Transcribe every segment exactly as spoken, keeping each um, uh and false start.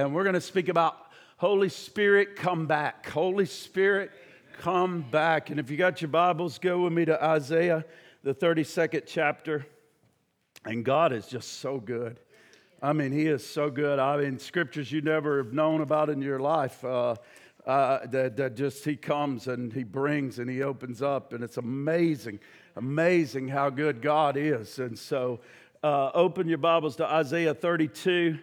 and we're going to speak about Holy Spirit, come back. Holy Spirit, come back. And if you got your Bibles, go with me to Isaiah, the thirty-second chapter. And God is just so good. I mean, He is so good. I mean, scriptures you never have known about in your life, uh, uh, that, that just He comes and He brings and He opens up. And it's amazing, amazing how good God is. And so uh, open your Bibles to Isaiah thirty-two.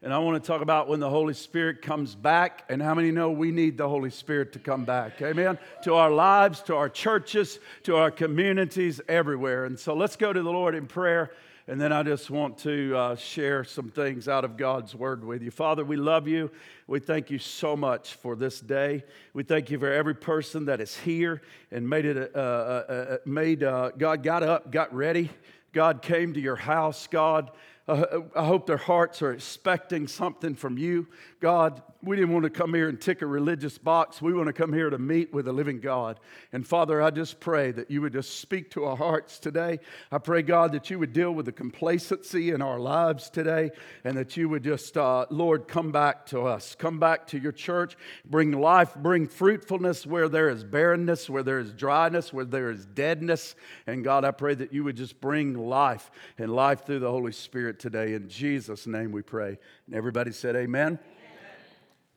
And I want to talk about when the Holy Spirit comes back, and how many know we need the Holy Spirit to come back, amen, to our lives, to our churches, to our communities, everywhere. And so let's go to the Lord in prayer, and then I just want to uh, share some things out of God's Word with you. Father, we love you. We thank you so much for this day. We thank you for every person that is here and made it, uh, uh, made uh, God got up, got ready. God came to your house, God. Uh, I hope their hearts are expecting something from you. God, we didn't want to come here and tick a religious box. We want to come here to meet with a living God. And Father, I just pray that you would just speak to our hearts today. I pray, God, that you would deal with the complacency in our lives today, and that you would just, uh, Lord, come back to us. Come back to your church. Bring life, bring fruitfulness where there is barrenness, where there is dryness, where there is deadness. And God, I pray that you would just bring life, and life through the Holy Spirit today. In Jesus' name we pray. And everybody said amen. Amen.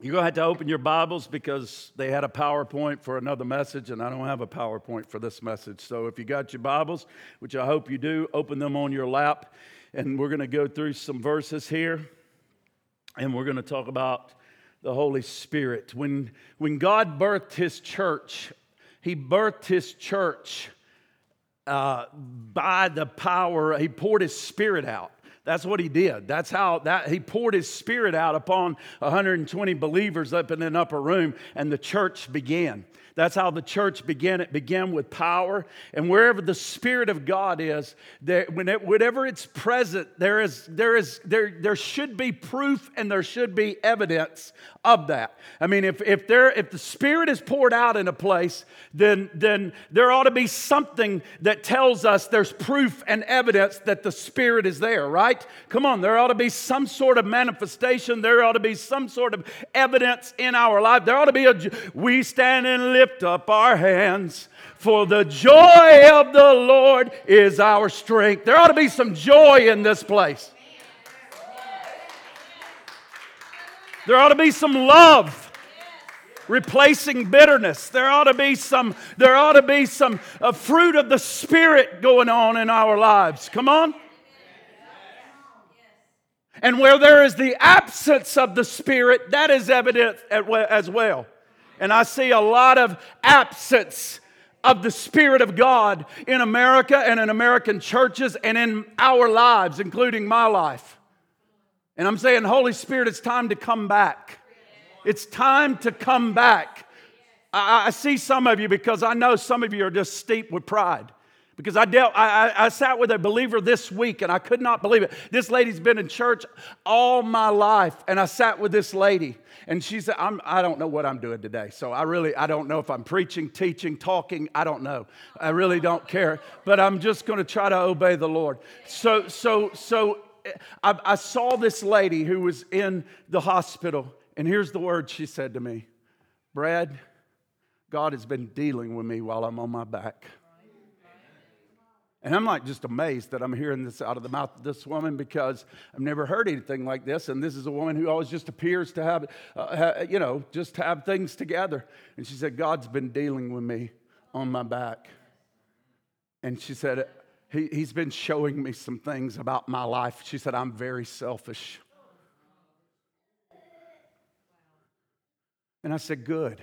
You're going to have to open your Bibles because they had a PowerPoint for another message, and I don't have a PowerPoint for this message. So if you got your Bibles, which I hope you do, open them on your lap, and we're going to go through some verses here, and we're going to talk about the Holy Spirit. When, when God birthed His church, He birthed His church uh, by the power. He poured His Spirit out. That's what He did. That's how that He poured His Spirit out upon one hundred twenty believers up in an upper room, and the church began. That's how the church began. It began with power. And wherever the Spirit of God is, there, when it, whenever it's present, there is there is there there should be proof, and there should be evidence of that. I mean, if if there if the Spirit is poured out in a place, then then there ought to be something that tells us there's proof and evidence that the Spirit is there, right? Come on, there ought to be some sort of manifestation. There ought to be some sort of evidence in our life. There ought to be a, we stand and lift up our hands, for the joy of the Lord is our strength. There ought to be some joy in this place. There ought to be some love replacing bitterness. There ought to be some, there ought to be some uh, fruit of the Spirit going on in our lives. Come on. And where there is the absence of the Spirit, that is evident as well. And I see a lot of absence of the Spirit of God in America and in American churches and in our lives, including my life. And I'm saying, Holy Spirit, it's time to come back. It's time to come back. I, I see some of you, because I know some of you are just steeped with pride. Because I dealt, I, I sat with a believer this week, and I could not believe it. This lady's been in church all my life, and I sat with this lady, and she said, I'm, I don't know what I'm doing today. So I really, I don't know if I'm preaching, teaching, talking. I don't know. I really don't care. But I'm just going to try to obey the Lord. So, so, so I, I saw this lady who was in the hospital, and here's the word she said to me. Brad, God has been dealing with me while I'm on my back. And I'm like just amazed that I'm hearing this out of the mouth of this woman, because I've never heard anything like this. And this is a woman who always just appears to have, uh, ha, you know, just have things together. And she said, God's been dealing with me on my back. And she said, he, he's been showing me some things about my life. She said, I'm very selfish. And I said, good.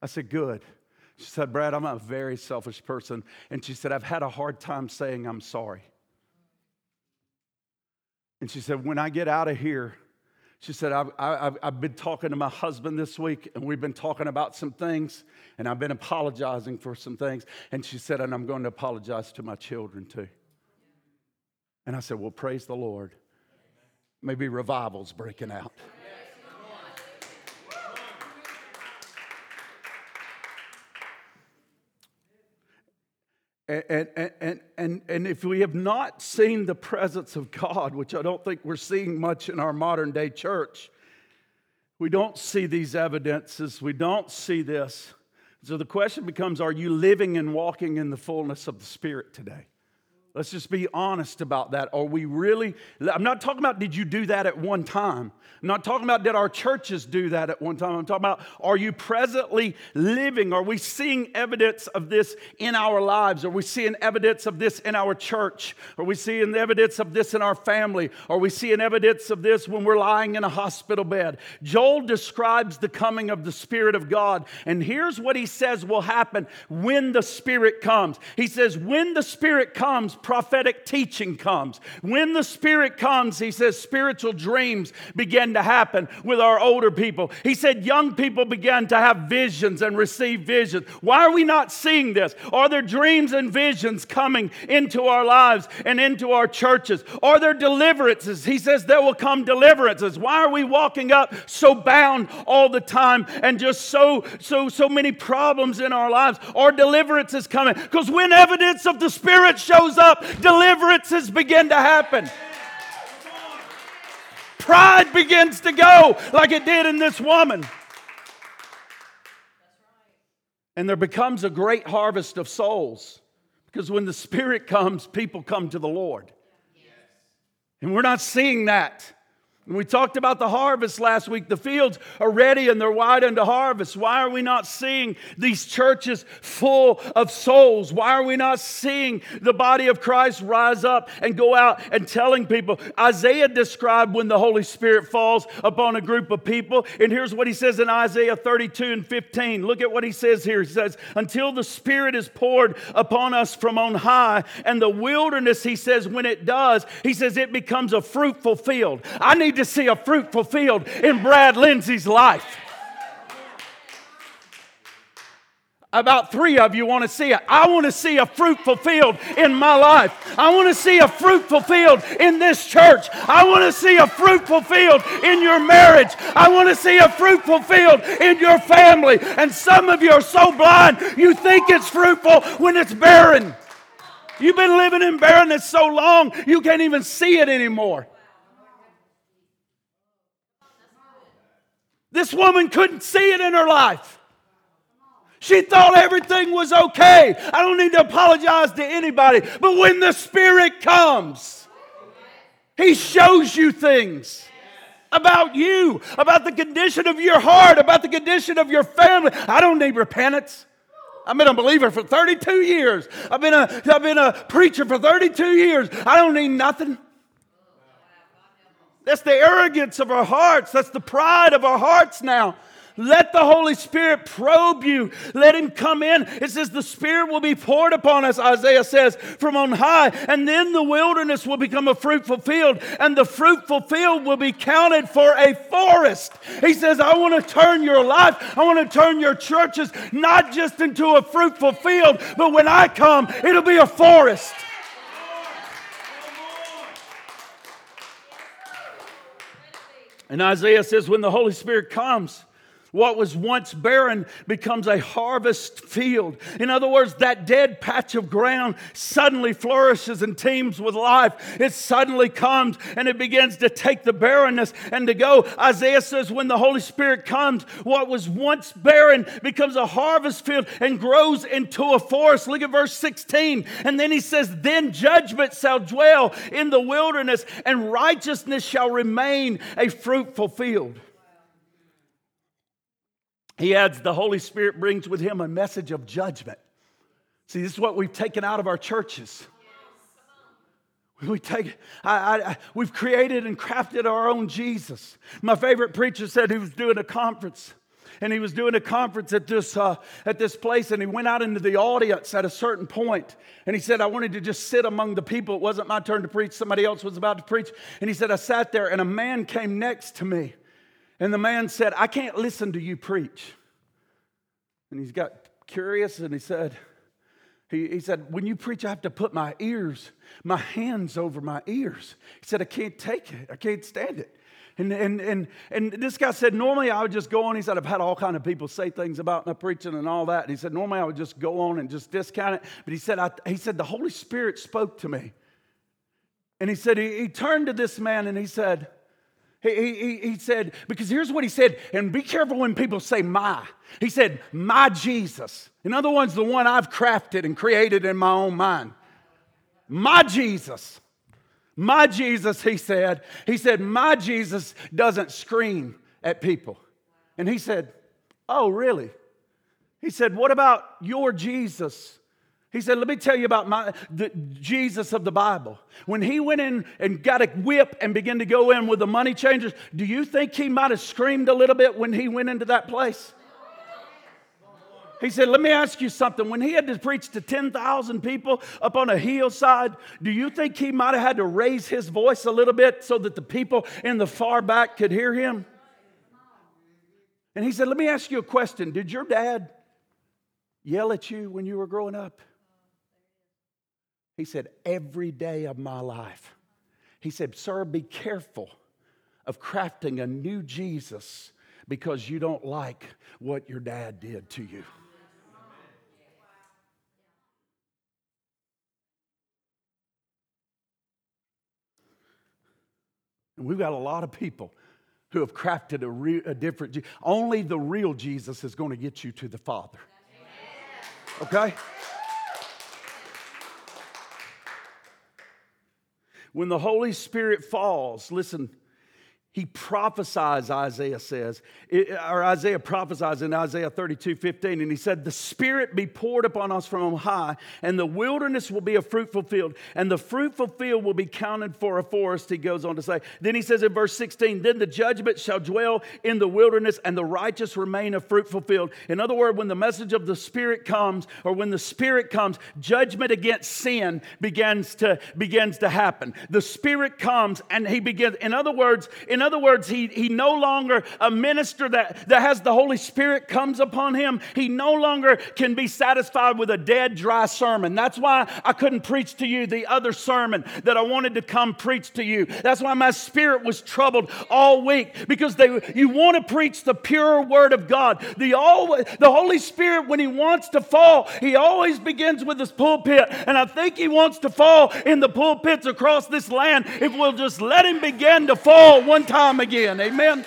I said, good. She said, Brad, I'm a very selfish person. And she said, I've had a hard time saying I'm sorry. And she said, when I get out of here, she said, I've, I've, I've been talking to my husband this week, and we've been talking about some things, and I've been apologizing for some things. And she said, and I'm going to apologize to my children too. And I said, well, praise the Lord. Maybe revival's breaking out. And, and and and if we have not seen the presence of God, which I don't think we're seeing much in our modern day church, We don't see these evidences. We don't see this. So the question becomes, are you living and walking in the fullness of the Spirit today? Let's just be honest about that. Are we really? I'm not talking about did you do that at one time. I'm not talking about did our churches do that at one time. I'm talking about are you presently living? Are we seeing evidence of this in our lives? Are we seeing evidence of this in our church? Are we seeing evidence of this in our family? Are we seeing evidence of this when we're lying in a hospital bed? Joel describes the coming of the Spirit of God. And here's what he says will happen when the Spirit comes. He says when the Spirit comes, prophetic teaching comes. When the Spirit comes, he says, spiritual dreams began to happen with our older people. He said, young people began to have visions and receive visions. Why are we not seeing this? Are there dreams and visions coming into our lives and into our churches? Are there deliverances? He says, there will come deliverances. Why are we walking up so bound all the time and just so, so, so many problems in our lives? Are deliverances coming? Because when evidence of the Spirit shows up, deliverances begin to happen. Pride begins to go like it did in this woman. And there becomes a great harvest of souls. Because when the Spirit comes, people come to the Lord. And we're not seeing that. And we talked about the harvest last week. The fields are ready and they're wide unto harvest. Why are we not seeing these churches full of souls? Why are we not seeing the body of Christ rise up and go out and telling people? Isaiah described when the Holy Spirit falls upon a group of people. And here's what he says in Isaiah thirty-two and fifteen. Look at what he says here. He says, until the Spirit is poured upon us from on high. And the wilderness, he says, when it does, he says it becomes a fruitful field. I need to see a fruitful field in Brad Lindsay's life. About three of you want to see it. I want to see a fruitful field in my life. I want to see a fruitful field in this church. I want to see a fruitful field in your marriage. I want to see a fruitful field in your family. And some of you are so blind, you think it's fruitful when it's barren. You've been living in barrenness so long, you can't even see it anymore. This woman couldn't see it in her life. She thought everything was okay. I don't need to apologize to anybody. But when the Spirit comes, He shows you things about you, about the condition of your heart, about the condition of your family. I don't need repentance. I've been a believer for thirty-two years. I've been a, I've been a preacher for thirty-two years. I don't need nothing. That's the arrogance of our hearts. That's the pride of our hearts now. Let the Holy Spirit probe you. Let Him come in. It says the Spirit will be poured upon us, Isaiah says, from on high. And then the wilderness will become a fruitful field. And the fruitful field will be counted for a forest. He says, I want to turn your life. I want to turn your churches not just into a fruitful field, but when I come, it'll be a forest. And Isaiah says, when the Holy Spirit comes, what was once barren becomes a harvest field. In other words, that dead patch of ground suddenly flourishes and teems with life. It suddenly comes and it begins to take the barrenness and to go. Isaiah says when the Holy Spirit comes, what was once barren becomes a harvest field and grows into a forest. Look at verse sixteen. And then he says, then judgment shall dwell in the wilderness and righteousness shall remain a fruitful field. He adds, the Holy Spirit brings with Him a message of judgment. See, this is what we've taken out of our churches. We take, I, I, we've created and crafted our own Jesus. My favorite preacher said he was doing a conference. And he was doing a conference at this uh, at this place, and he went out into the audience at a certain point. And he said, I wanted to just sit among the people. It wasn't my turn to preach. Somebody else was about to preach. And he said, I sat there, and a man came next to me. And the man said, I can't listen to you preach. And he's got curious and he said, he, he said, when you preach, I have to put my ears, my hands over my ears. He said, I can't take it. I can't stand it. And and and and this guy said, normally I would just go on. He said, I've had all kinds of people say things about my preaching and all that. And he said, normally I would just go on and just discount it. But he said, I, he said, the Holy Spirit spoke to me. And he said, he, he turned to this man and he said, He, he, he said, because here's what he said, and be careful when people say my. He said, my Jesus. In other words, the one I've crafted and created in my own mind. My Jesus. My Jesus, he said. He said, my Jesus doesn't scream at people. And he said, oh, really? He said, what about your Jesus? He said, let me tell you about my the Jesus of the Bible. When he went in and got a whip and began to go in with the money changers, do you think he might have screamed a little bit when he went into that place? He said, let me ask you something. When he had to preach to ten thousand people up on a hillside, do you think he might have had to raise his voice a little bit so that the people in the far back could hear him? And he said, let me ask you a question. Did your dad yell at you when you were growing up? He said, every day of my life. He said, sir, be careful of crafting a new Jesus because you don't like what your dad did to you. And we've got a lot of people who have crafted a, re- a different Jesus. Only the real Jesus is going to get you to the Father. Okay? When the Holy Spirit falls, listen, he prophesies, Isaiah says, it, or Isaiah prophesies in Isaiah thirty-two fifteen, and he said, the Spirit be poured upon us from on high, and the wilderness will be a fruitful field, and the fruitful field will be counted for a forest, he goes on to say. Then he says in verse sixteen, then the judgment shall dwell in the wilderness, and the righteous remain a fruitful field. In other words, when the message of the Spirit comes, or when the Spirit comes, judgment against sin begins to, begins to happen. The Spirit comes, and he begins, in other words, In other words, he, he no longer, a minister that, that has the Holy Spirit comes upon him, he no longer can be satisfied with a dead, dry sermon. That's why I couldn't preach to you the other sermon that I wanted to come preach to you. That's why my spirit was troubled all week, because they, you want to preach the pure Word of God. The, all, the Holy Spirit, when he wants to fall, he always begins with this pulpit, and I think he wants to fall in the pulpits across this land if we'll just let him begin to fall one time again. Amen.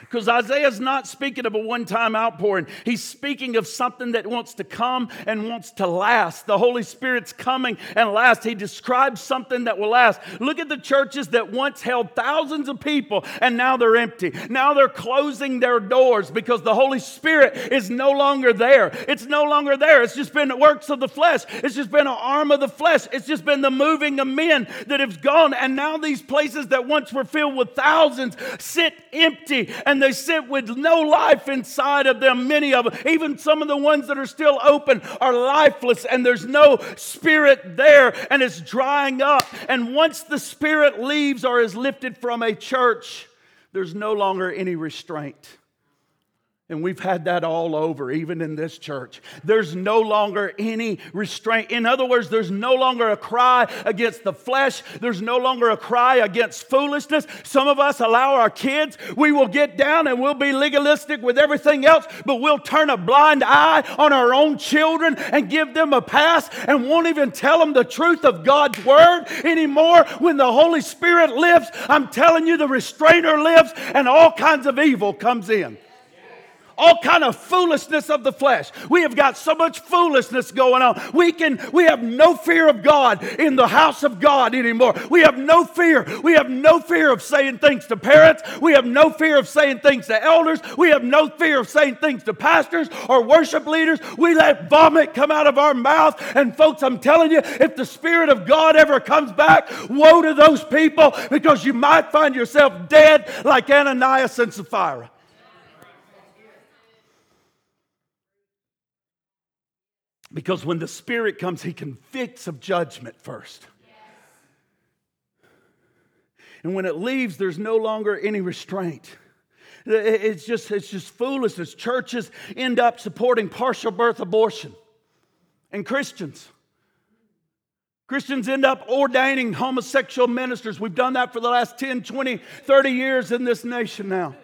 Because Isaiah's not speaking of a one-time outpouring. He's speaking of something that wants to come and wants to last. The Holy Spirit's coming and last. He describes something that will last. Look at the churches that once held thousands of people and now they're empty. Now they're closing their doors because the Holy Spirit is no longer there. It's no longer there. It's just been works of the flesh. It's just been an arm of the flesh. It's just been the moving of men that have gone. And now these places that once were filled with thousands sit empty, and they sit with no life inside of them. Many of them, even some of the ones that are still open, are lifeless, and there's no Spirit there, and it's drying up. And once the Spirit leaves or is lifted from a church, there's no longer any restraint. And we've had that all over, even in this church. There's no longer any restraint. In other words, there's no longer a cry against the flesh. There's no longer a cry against foolishness. Some of us allow our kids, we will get down and we'll be legalistic with everything else, but we'll turn a blind eye on our own children and give them a pass and won't even tell them the truth of God's Word anymore. When the Holy Spirit lives, I'm telling you, the restrainer lives, and all kinds of evil comes in. All kind of foolishness of the flesh. We have got so much foolishness going on. We can, we have no fear of God in the house of God anymore. We have no fear. We have no fear of saying things to parents. We have no fear of saying things to elders. We have no fear of saying things to pastors or worship leaders. We let vomit come out of our mouth. And folks, I'm telling you, if the Spirit of God ever comes back, woe to those people, because you might find yourself dead like Ananias and Sapphira. Because when the Spirit comes, he convicts of judgment first. Yes. And when it leaves, there's no longer any restraint. It's just, it's just foolishness. Churches end up supporting partial birth abortion. And Christians. Christians end up ordaining homosexual ministers. We've done that for the last ten, twenty, thirty years in this nation now.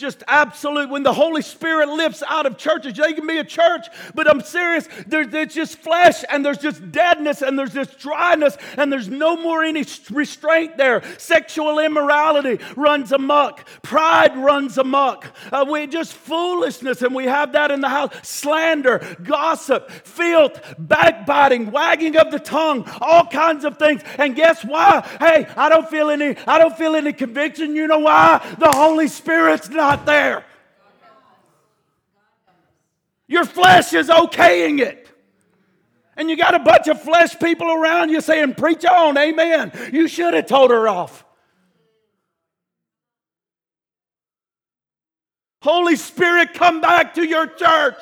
Just absolute. When the Holy Spirit lifts out of churches, they can be a church, but I'm serious, there's, there's just flesh, and there's just deadness, and there's just dryness, and there's no more any restraint there. Sexual immorality runs amok. Pride runs amok. Uh, we just foolishness, and we have that in the house. Slander, gossip, filth, backbiting, wagging of the tongue, all kinds of things. And guess why? Hey, I don't feel any, I don't feel any conviction. You know why? The Holy Spirit's not there. Your flesh is okaying it. And you got a bunch of flesh people around you saying, preach on, amen. You should have told her off. Holy Spirit, come back to your church.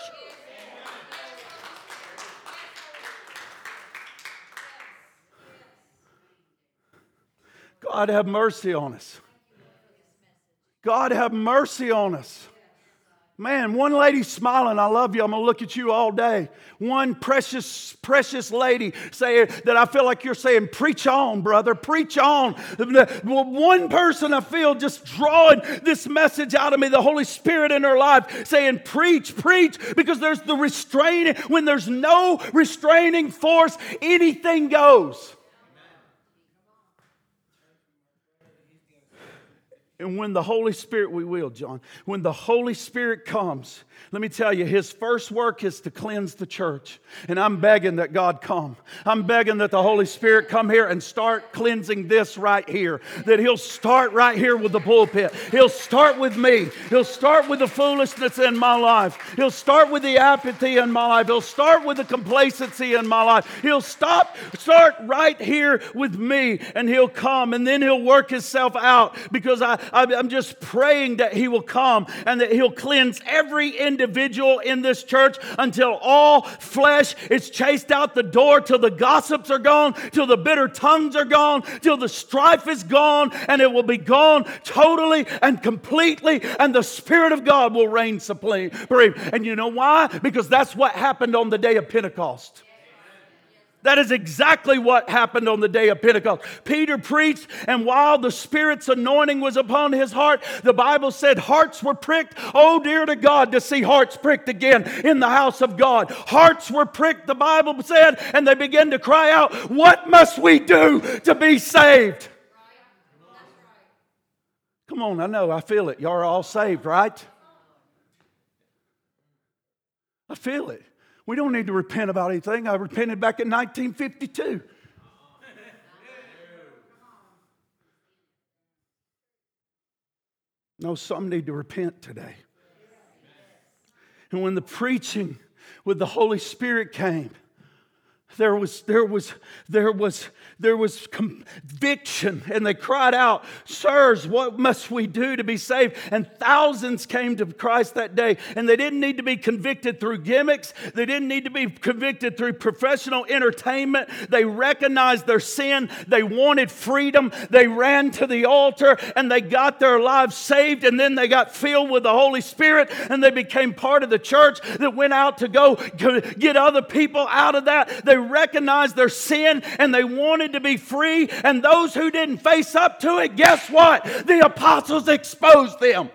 God have mercy on us. God have mercy on us. Man, one lady smiling, I love you, I'm going to look at you all day. One precious, precious lady saying that I feel like you're saying, preach on, brother, preach on. One person I feel just drawing this message out of me, the Holy Spirit in her life, saying, preach, preach, because there's the restraining. When there's no restraining force, anything goes. And when the Holy Spirit, we will, John, when the Holy Spirit comes, let me tell you, His first work is to cleanse the church. And I'm begging that God come. I'm begging that the Holy Spirit come here and start cleansing this right here. That He'll start right here with the pulpit. He'll start with me. He'll start with the foolishness in my life. He'll start with the apathy in my life. He'll start with the complacency in my life. He'll stop, start right here with me, and He'll come. And then He'll work Himself out, because I... I'm just praying that He will come and that He'll cleanse every individual in this church until all flesh is chased out the door, till the gossips are gone, till the bitter tongues are gone, till the strife is gone, and it will be gone totally and completely, and the Spirit of God will reign supreme. And you know why? Because that's what happened on the day of Pentecost. That is exactly what happened on the day of Pentecost. Peter preached, and while the Spirit's anointing was upon his heart, the Bible said hearts were pricked. Oh, dear to God, to see hearts pricked again in the house of God. Hearts were pricked, the Bible said, and they began to cry out, what must we do to be saved? Come on, I know, I feel it. Y'all are all saved, right? I feel it. We don't need to repent about anything. I repented back in nineteen fifty-two. No, some need to repent today. And when the preaching with the Holy Spirit came, There was, there was, there was, there was conviction, and they cried out, sirs, what must we do to be saved? And thousands came to Christ that day, and they didn't need to be convicted through gimmicks. They didn't need to be convicted through professional entertainment. They recognized their sin. They wanted freedom. They ran to the altar, and they got their lives saved, and then they got filled with the Holy Spirit, and they became part of the church that went out to go get other people out of that. They recognized their sin, and they wanted to be free. And those who didn't face up to it, guess what? The apostles exposed them.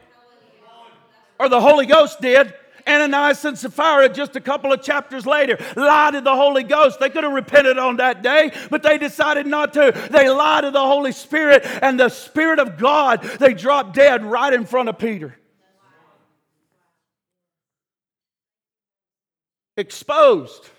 Or the Holy Ghost did. Ananias and Sapphira, just a couple of chapters later, lied to the Holy Ghost. They could have repented on that day, but they decided not to. They lied to the Holy Spirit, and the Spirit of God, they dropped dead right in front of Peter. Exposed.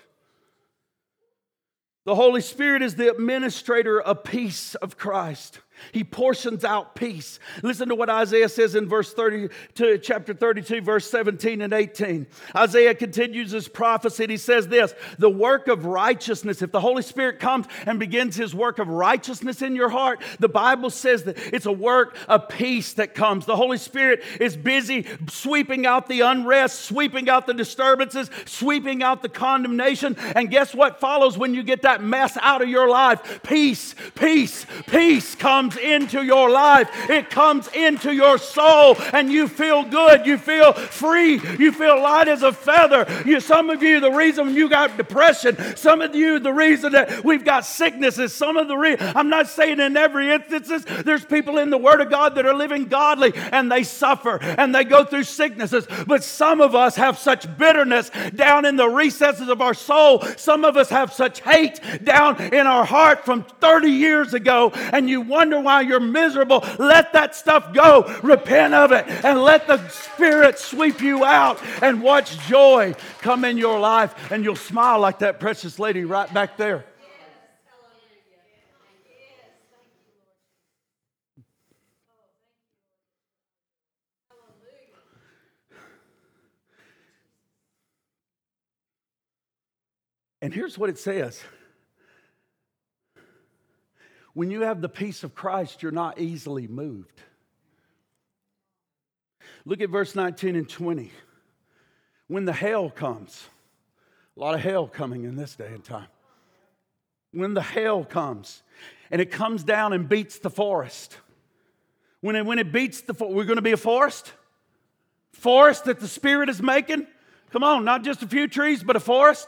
The Holy Spirit is the administrator of peace of Christ. He portions out peace. Listen to what Isaiah says in verse thirty-two, chapter thirty-two, verse seventeen and eighteen. Isaiah continues his prophecy, and he says this, the work of righteousness, if the Holy Spirit comes and begins His work of righteousness in your heart, the Bible says that it's a work of peace that comes. The Holy Spirit is busy sweeping out the unrest, sweeping out the disturbances, sweeping out the condemnation. And guess what follows when you get that mess out of your life? Peace, peace, peace comes comes into your life. It comes into your soul, and you feel good. You feel free. You feel light as a feather. You, some of you, the reason you got depression. Some of you, the reason that we've got sicknesses. Some of the reason, I'm not saying in every instance, there's people in the Word of God that are living godly, and they suffer, and they go through sicknesses. But some of us have such bitterness down in the recesses of our soul. Some of us have such hate down in our heart from thirty years ago, and you wonder why you're miserable. Let that stuff go. Repent of it, and let the Spirit sweep you out, and watch joy come in your life, and you'll smile like that precious lady right back there. And here's what it says. When you have the peace of Christ, you're not easily moved. Look at verse nineteen and twenty. When the hail comes, a lot of hail coming in this day and time. When the hail comes, and it comes down and beats the forest. When it, when it beats the forest, we're going to be a forest? Forest that the Spirit is making? Come on, not just a few trees, but a forest?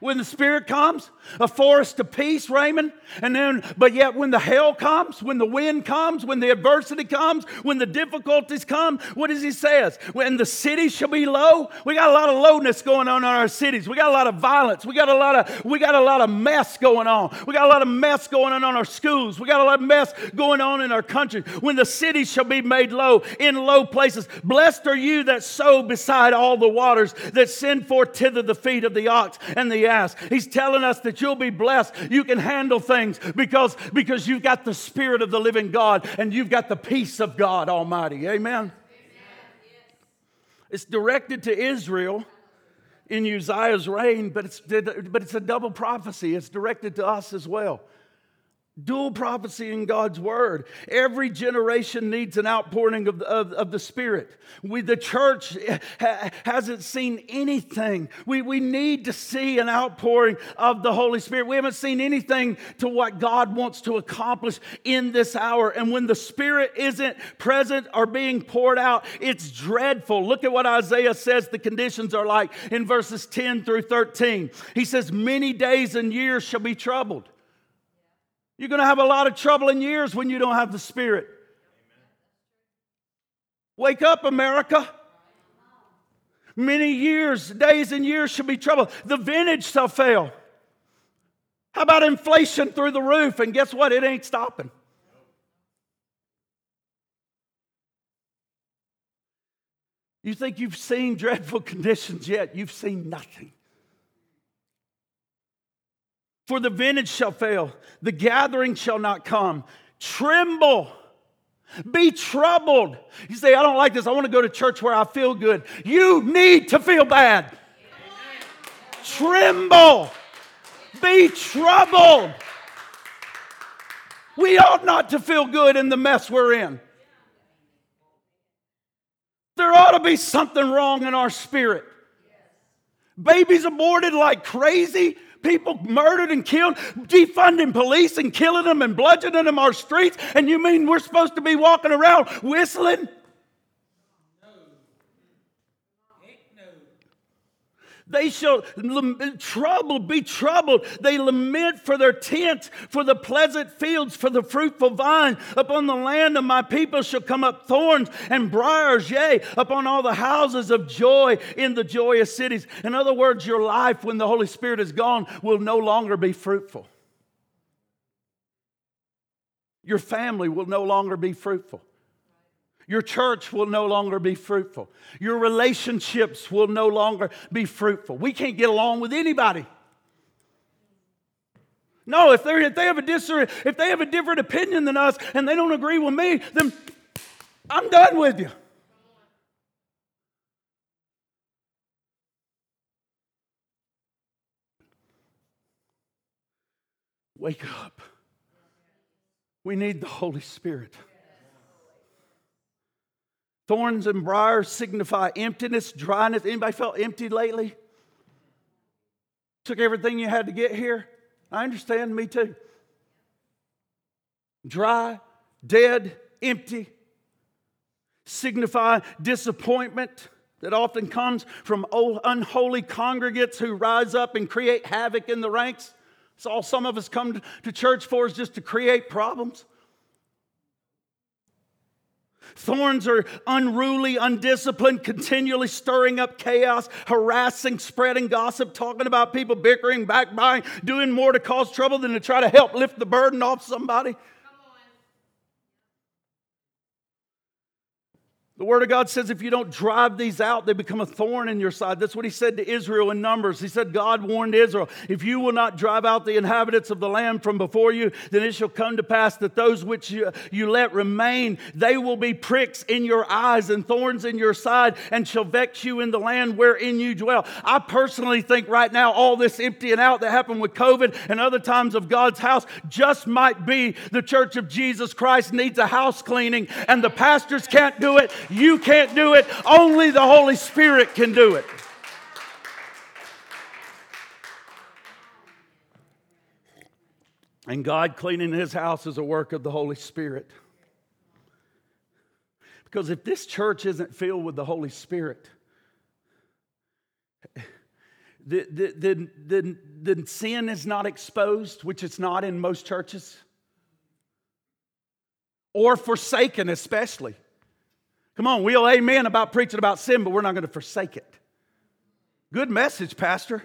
When the Spirit comes, a forest of peace, Raymond. And then, but yet when the hail comes, when the wind comes, when the adversity comes, when the difficulties come, what does he say? When the city shall be low. We got a lot of lowness going on in our cities. We got a lot of violence. We got a lot of we got a lot of mess going on. We got a lot of mess going on in our schools. We got a lot of mess going on in our country. When the city shall be made low, in low places. Blessed are you that sow beside all the waters, that send forth thither the feet of the ox and the ass. He's telling us that you'll be blessed. You can handle things because, because you've got the Spirit of the living God, and you've got the peace of God Almighty. Amen? Amen. It's directed to Israel in Uzziah's reign, but it's, but it's a double prophecy. It's directed to us as well. Dual prophecy in God's Word. Every generation needs an outpouring of, of, of the Spirit. We, the church ha, hasn't seen anything. We, we need to see an outpouring of the Holy Spirit. We haven't seen anything to what God wants to accomplish in this hour. And when the Spirit isn't present or being poured out, it's dreadful. Look at what Isaiah says the conditions are like in verses ten through thirteen. He says, many days and years shall be troubled. You're going to have a lot of trouble in years when you don't have the Spirit. Amen. Wake up, America. Many years, days and years shall be trouble. The vintage shall fail. How about inflation through the roof? And guess what? It ain't stopping. You think you've seen dreadful conditions yet? You've seen nothing. For the vintage shall fail, the gathering shall not come. Tremble, be troubled. You say, I don't like this. I want to go to church where I feel good. You need to feel bad. Amen. Tremble, be troubled. We ought not to feel good in the mess we're in. There ought to be something wrong in our spirit. Babies aborted like crazy. People murdered and killed, defunding police and killing them and bludgeoning them our streets, and you mean we're supposed to be walking around whistling? No. No. They shall trouble, be troubled. They lament for their tents, for the pleasant fields, for the fruitful vine. Upon the land of my people shall come up thorns and briars, yea, upon all the houses of joy in the joyous cities. In other words, your life when the Holy Spirit is gone will no longer be fruitful. Your family will no longer be fruitful. Your church will no longer be fruitful. Your relationships will no longer be fruitful. We can't get along with anybody. No, if, if, they have a dis- if they have a different opinion than us and they don't agree with me, then I'm done with you. Wake up. We need the Holy Spirit. Thorns and briars signify emptiness, dryness. Anybody felt empty lately? Took everything you had to get here? I understand, me too. Dry, dead, empty, signify disappointment that often comes from old unholy congregates who rise up and create havoc in the ranks. It's all some of us come to church for, is just to create problems. Thorns are unruly, undisciplined, continually stirring up chaos, harassing, spreading gossip, talking about people, bickering, backbiting, doing more to cause trouble than to try to help lift the burden off somebody. The Word of God says if you don't drive these out, they become a thorn in your side. That's what He said to Israel in Numbers. He said, God warned Israel, if you will not drive out the inhabitants of the land from before you, then it shall come to pass that those which you, you let remain, they will be pricks in your eyes and thorns in your side, and shall vex you in the land wherein you dwell. I personally think right now all this emptying out that happened with COVID and other times of God's house just might be the Church of Jesus Christ needs a house cleaning, and the pastors can't do it. You can't do it. Only the Holy Spirit can do it. And God cleaning His house is a work of the Holy Spirit. Because if this church isn't filled with the Holy Spirit, then, then, then, then sin is not exposed, which it's not in most churches. Or forsaken especially. Come on, we'll amen about preaching about sin, but we're not going to forsake it. Good message, Pastor.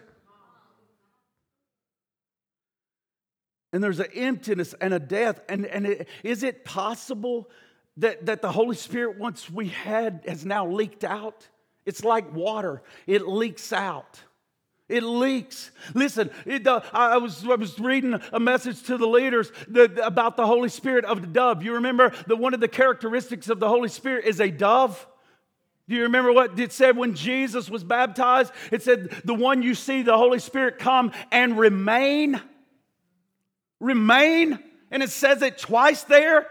And there's an emptiness and a death. And, and it, is it possible that, that the Holy Spirit, once we had, has now leaked out? It's like water. It leaks out. It leaks. Listen, it, uh, I, was, I was reading a message to the leaders that, about the Holy Spirit of the dove. You remember that one of the characteristics of the Holy Spirit is a dove? Do you remember what it said when Jesus was baptized? It said, the one you see, the Holy Spirit come and remain. Remain. And it says it twice there.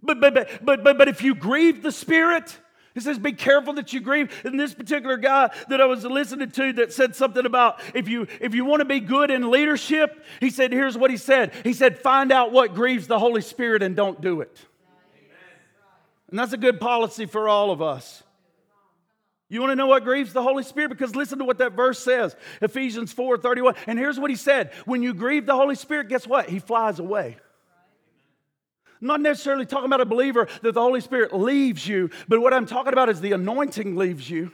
But, but, but, but, but if you grieve the Spirit... It says, be careful that you grieve. And this particular guy that I was listening to that said something about if you if you want to be good in leadership, he said, here's what he said. He said, find out what grieves the Holy Spirit and don't do it. Amen. And that's a good policy for all of us. You want to know what grieves the Holy Spirit? Because listen to what that verse says. Ephesians four thirty-one. And here's what he said. When you grieve the Holy Spirit, guess what? He flies away. Not necessarily talking about a believer that the Holy Spirit leaves you, but what I'm talking about is the anointing leaves you.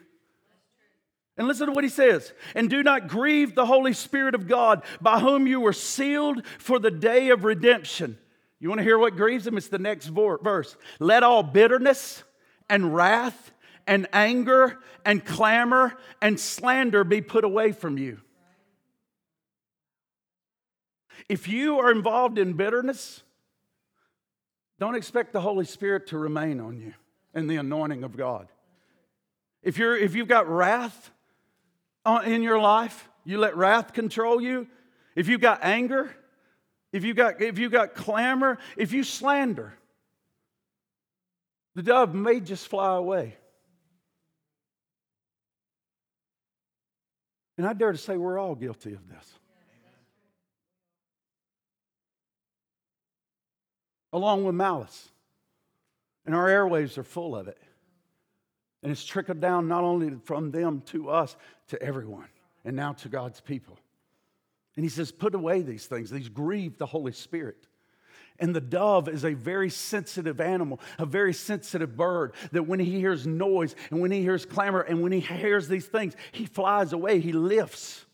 And listen to what he says. And do not grieve the Holy Spirit of God, by whom you were sealed for the day of redemption. You want to hear what grieves him? It's the next verse. Let all bitterness and wrath and anger and clamor and slander be put away from you. If you are involved in bitterness, don't expect the Holy Spirit to remain on you and the anointing of God. If you're if you've got wrath in your life, you let wrath control you. If you've got anger, if you've got if you've got clamor, if you slander, the dove may just fly away. And I dare to say we're all guilty of this. Along with malice. And our airwaves are full of it. And it's trickled down not only from them to us, to everyone. And now to God's people. And he says, put away these things. These grieve the Holy Spirit. And the dove is a very sensitive animal, a very sensitive bird, that when he hears noise and when he hears clamor and when he hears these things, he flies away, he lifts.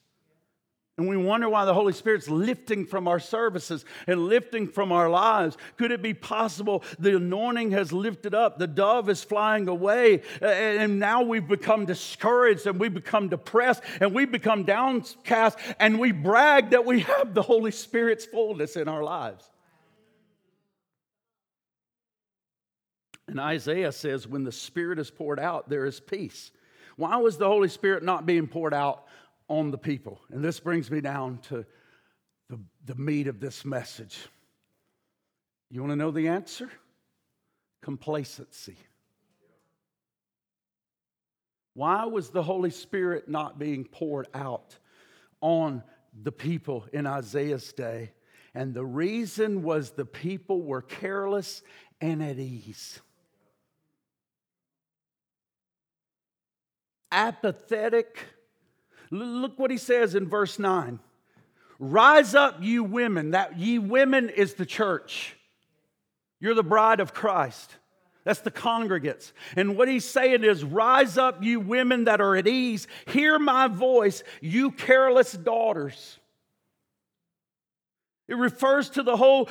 And we wonder why the Holy Spirit's lifting from our services and lifting from our lives. Could it be possible the anointing has lifted up? The dove is flying away. And now we've become discouraged and we become depressed and we become downcast. And we brag that we have the Holy Spirit's fullness in our lives. And Isaiah says, when the Spirit is poured out, there is peace. Why was the Holy Spirit not being poured out on the people? And this brings me down to the, the meat of this message. You want to know the answer? Complacency. Why was the Holy Spirit not being poured out on the people in Isaiah's day? And the reason was the people were careless and at ease. Apathetic. Look what he says in verse nine. Rise up, you women. That ye women is the church. You're the bride of Christ. That's the congregants. And what he's saying is, rise up, you women that are at ease. Hear my voice, you careless daughters. It refers to the whole,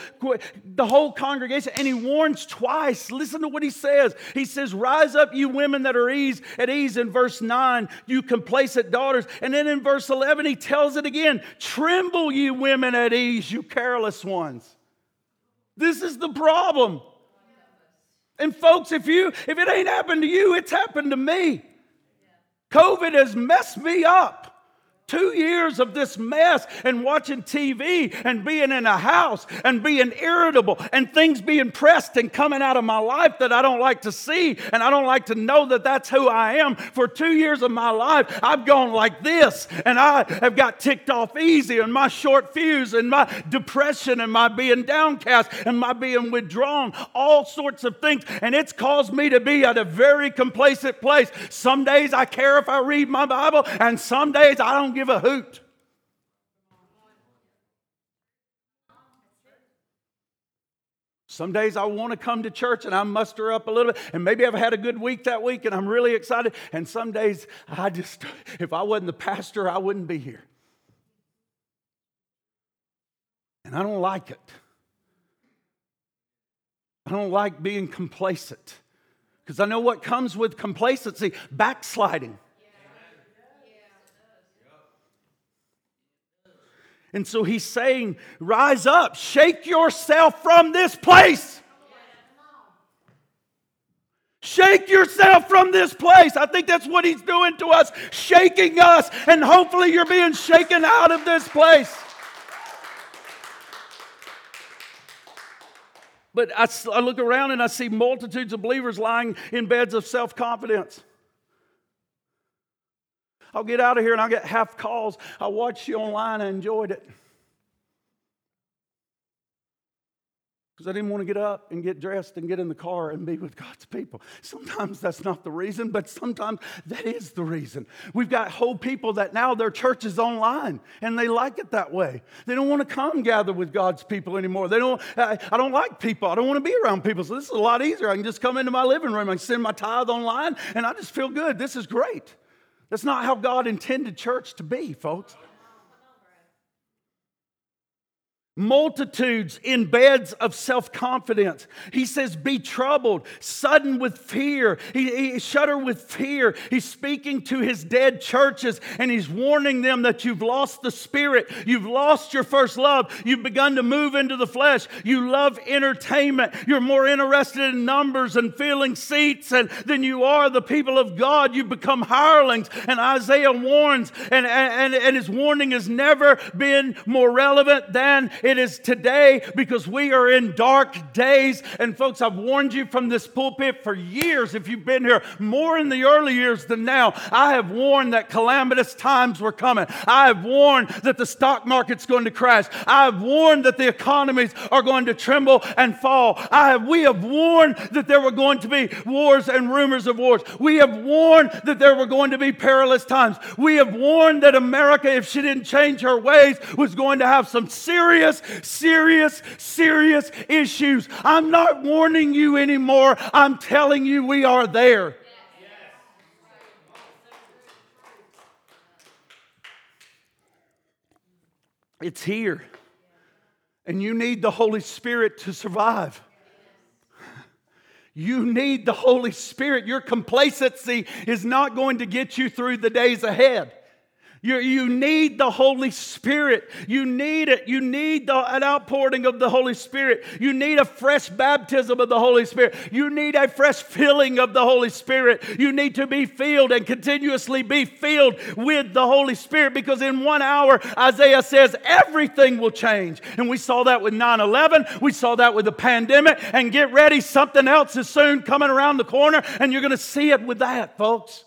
the whole congregation. And he warns twice. Listen to what he says. He says, rise up, you women that are ease, at ease in verse nine, you complacent daughters. And then in verse eleven, he tells it again. Tremble, you women at ease, you careless ones. This is the problem. And folks, if you if it ain't happened to you, it's happened to me. COVID has messed me up. Two years of this mess and watching T V and being in a house and being irritable and things being pressed and coming out of my life that I don't like to see and I don't like to know that that's who I am. For two years of my life, I've gone like this and I have got ticked off easy and my short fuse and my depression and my being downcast and my being withdrawn, all sorts of things. And it's caused me to be at a very complacent place. Some days I care if I read my Bible and some days I don't give a hoot. Some days I want to come to church and I muster up a little bit and maybe I've had a good week that week and I'm really excited, and some days I just, if I wasn't the pastor, I wouldn't be here. And I don't like it. I don't like being complacent, because I know what comes with complacency: backsliding. And so he's saying, rise up, shake yourself from this place. Shake yourself from this place. I think that's what he's doing to us, shaking us. And hopefully you're being shaken out of this place. But I, I look around and I see multitudes of believers lying in beds of self-confidence. I'll get out of here and I'll get half calls. I watched you online. I enjoyed it. Because I didn't want to get up and get dressed and get in the car and be with God's people. Sometimes that's not the reason, but sometimes that is the reason. We've got whole people that now their church is online and they like it that way. They don't want to come gather with God's people anymore. They don't. I, I don't like people. I don't want to be around people. So this is a lot easier. I can just come into my living room. I can send my tithe online and I just feel good. This is great. That's not how God intended church to be, folks. Multitudes in beds of self-confidence. He says, be troubled, sudden with fear. He, he shudder with fear. He's speaking to his dead churches and he's warning them that you've lost the spirit. You've lost your first love. You've begun to move into the flesh. You love entertainment. You're more interested in numbers and filling seats and, than you are the people of God. You've become hirelings. And Isaiah warns, and, and, and his warning has never been more relevant than it is today, because we are in dark days. And folks, I've warned you from this pulpit for years, if you've been here, more in the early years than now. I have warned that calamitous times were coming. I have warned that the stock market's going to crash. I have warned that the economies are going to tremble and fall. I have, we have warned that there were going to be wars and rumors of wars. We have warned that there were going to be perilous times. We have warned that America, if she didn't change her ways, was going to have some serious Serious, serious issues. I'm not warning you anymore. I'm telling you, we are there. Yes. It's here. And you need the Holy Spirit to survive. You need the Holy Spirit. Your complacency is not going to get you through the days ahead. You, you need the Holy Spirit. You need it. You need the, an outpouring of the Holy Spirit. You need a fresh baptism of the Holy Spirit. You need a fresh filling of the Holy Spirit. You need to be filled and continuously be filled with the Holy Spirit, because in one hour, Isaiah says, everything will change. And we saw that with nine eleven. We saw that with the pandemic. And get ready, something else is soon coming around the corner, and you're going to see it with that, folks.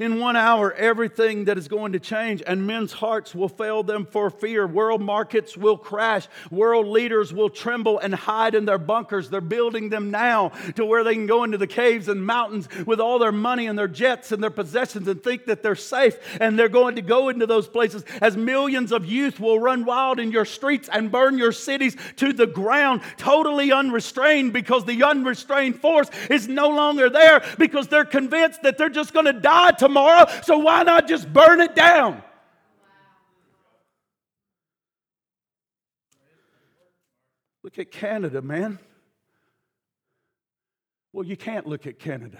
In one hour, everything that is going to change, and men's hearts will fail them for fear. World markets will crash. World leaders will tremble and hide in their bunkers. They're building them now to where they can go into the caves and mountains with all their money and their jets and their possessions and think that they're safe. And they're going to go into those places as millions of youth will run wild in your streets and burn your cities to the ground, totally unrestrained, because the unrestrained force is no longer there, because they're convinced that they're just going to die to tomorrow, so why not just burn it down? Look at Canada, man. Well, you can't look at Canada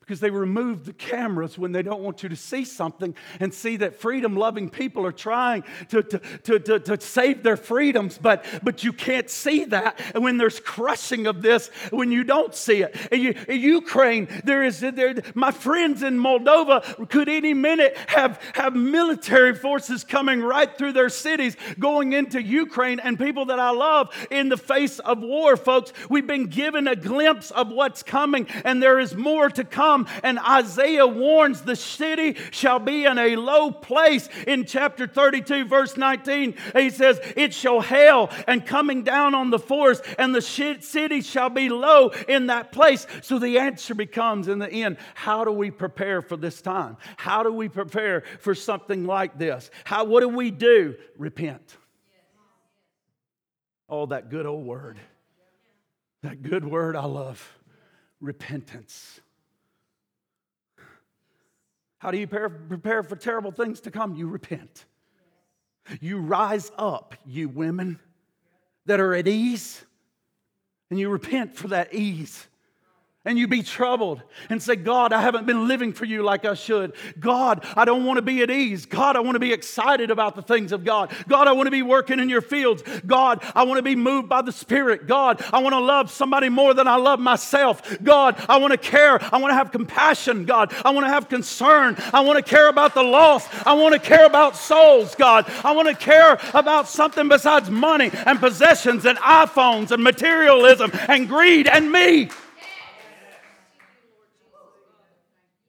because they remove the cameras when they don't want you to see something and see that freedom-loving people are trying to, to, to, to, to save their freedoms, but, but you can't see that when there's crushing of this, when you don't see it. In, you, in Ukraine, there is there, my friends in Moldova could any minute have, have military forces coming right through their cities, going into Ukraine, and people that I love in the face of war, folks. We've been given a glimpse of what's coming, and there is more to come. And Isaiah warns the city shall be in a low place. In chapter thirty-two, verse nineteen, he says, it shall hail and coming down on the forest, and the city shall be low in that place. So the answer becomes, in the end, how do we prepare for this time? How do we prepare for something like this? How? What do we do? Repent. Oh, that good old word. That good word I love. Repentance. How do you prepare for terrible things to come? You repent. You rise up, you women that are at ease, and you repent for that ease. And you be troubled and say, God, I haven't been living for you like I should. God, I don't want to be at ease. God, I want to be excited about the things of God. God, I want to be working in your fields. God, I want to be moved by the Spirit. God, I want to love somebody more than I love myself. God, I want to care. I want to have compassion, God. I want to have concern. I want to care about the lost. I want to care about souls, God. I want to care about something besides money and possessions and iPhones and materialism and greed and me.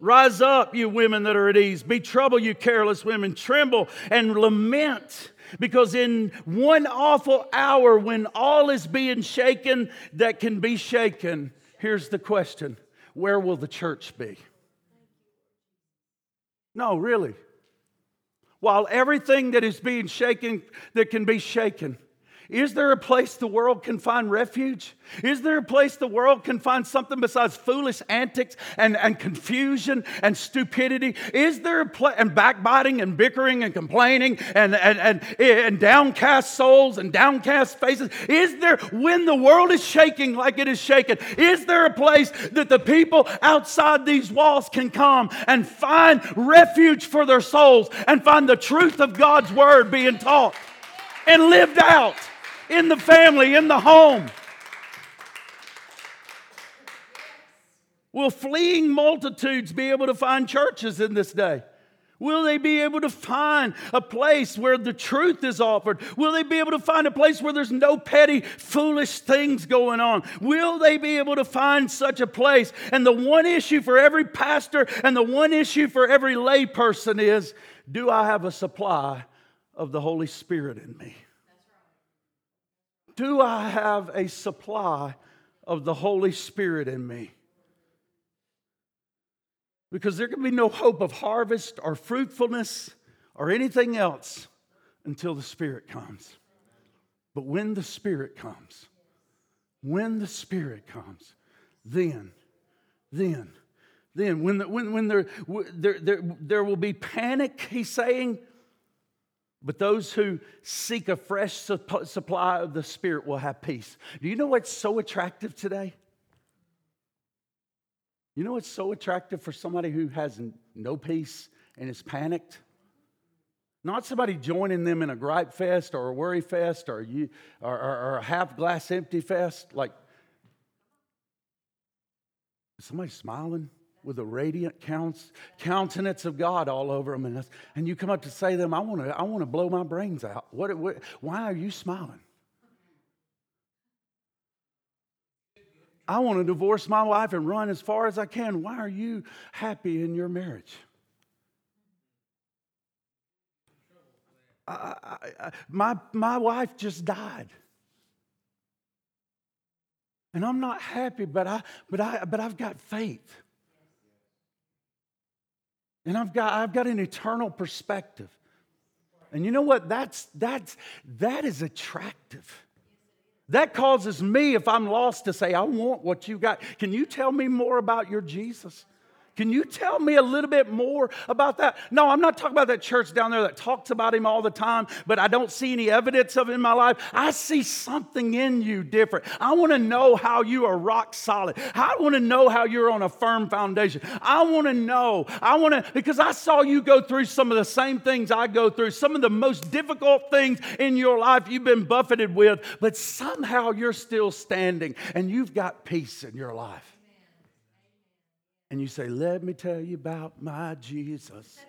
Rise up, you women that are at ease. Be troubled, you careless women. Tremble and lament. Because in one awful hour when all is being shaken that can be shaken, here's the question. Where will the church be? No, really. While everything that is being shaken that can be shaken, is there a place the world can find refuge? Is there a place the world can find something besides foolish antics and, and confusion and stupidity? Is there a place, and backbiting and bickering and complaining and, and, and, and downcast souls and downcast faces? Is there, when the world is shaking like it is shaken, is there a place that the people outside these walls can come and find refuge for their souls and find the truth of God's word being taught and lived out? In the family, in the home. Will fleeing multitudes be able to find churches in this day? Will they be able to find a place where the truth is offered? Will they be able to find a place where there's no petty, foolish things going on? Will they be able to find such a place? And the one issue for every pastor and the one issue for every lay person is, do I have a supply of the Holy Spirit in me? Do I have a supply of the Holy Spirit in me? Because there can be no hope of harvest or fruitfulness or anything else until the Spirit comes. But when the Spirit comes, when the Spirit comes, then, then, then, when the, when when there, there there there will be panic, he's saying. But those who seek a fresh supp- supply of the Spirit will have peace. Do you know what's so attractive today? You know what's so attractive for somebody who has no peace and is panicked? Not somebody joining them in a gripe fest or a worry fest or, you, or, or, or a half glass empty fest. Like, is somebody smiling with a radiant counts, countenance of God all over them, and, and you come up to say to them, I want to I want to blow my brains out. What, what? Why are you smiling? I want to divorce my wife and run as far as I can. Why are you happy in your marriage? I, I, I, my, my wife just died. And I'm not happy, but I but I but I've got faith. And I've got I've got an eternal perspective. And you know what? That's that's that is attractive. That causes me, if I'm lost, to say, I want what you got. Can you tell me more about your Jesus? Can you tell me a little bit more about that? No, I'm not talking about that church down there that talks about him all the time, but I don't see any evidence of it in my life. I see something in you different. I want to know how you are rock solid. I want to know how you're on a firm foundation. I want to know. I want to, because I saw you go through some of the same things I go through, some of the most difficult things in your life you've been buffeted with, but somehow you're still standing and you've got peace in your life. And you say, let me tell you about my Jesus.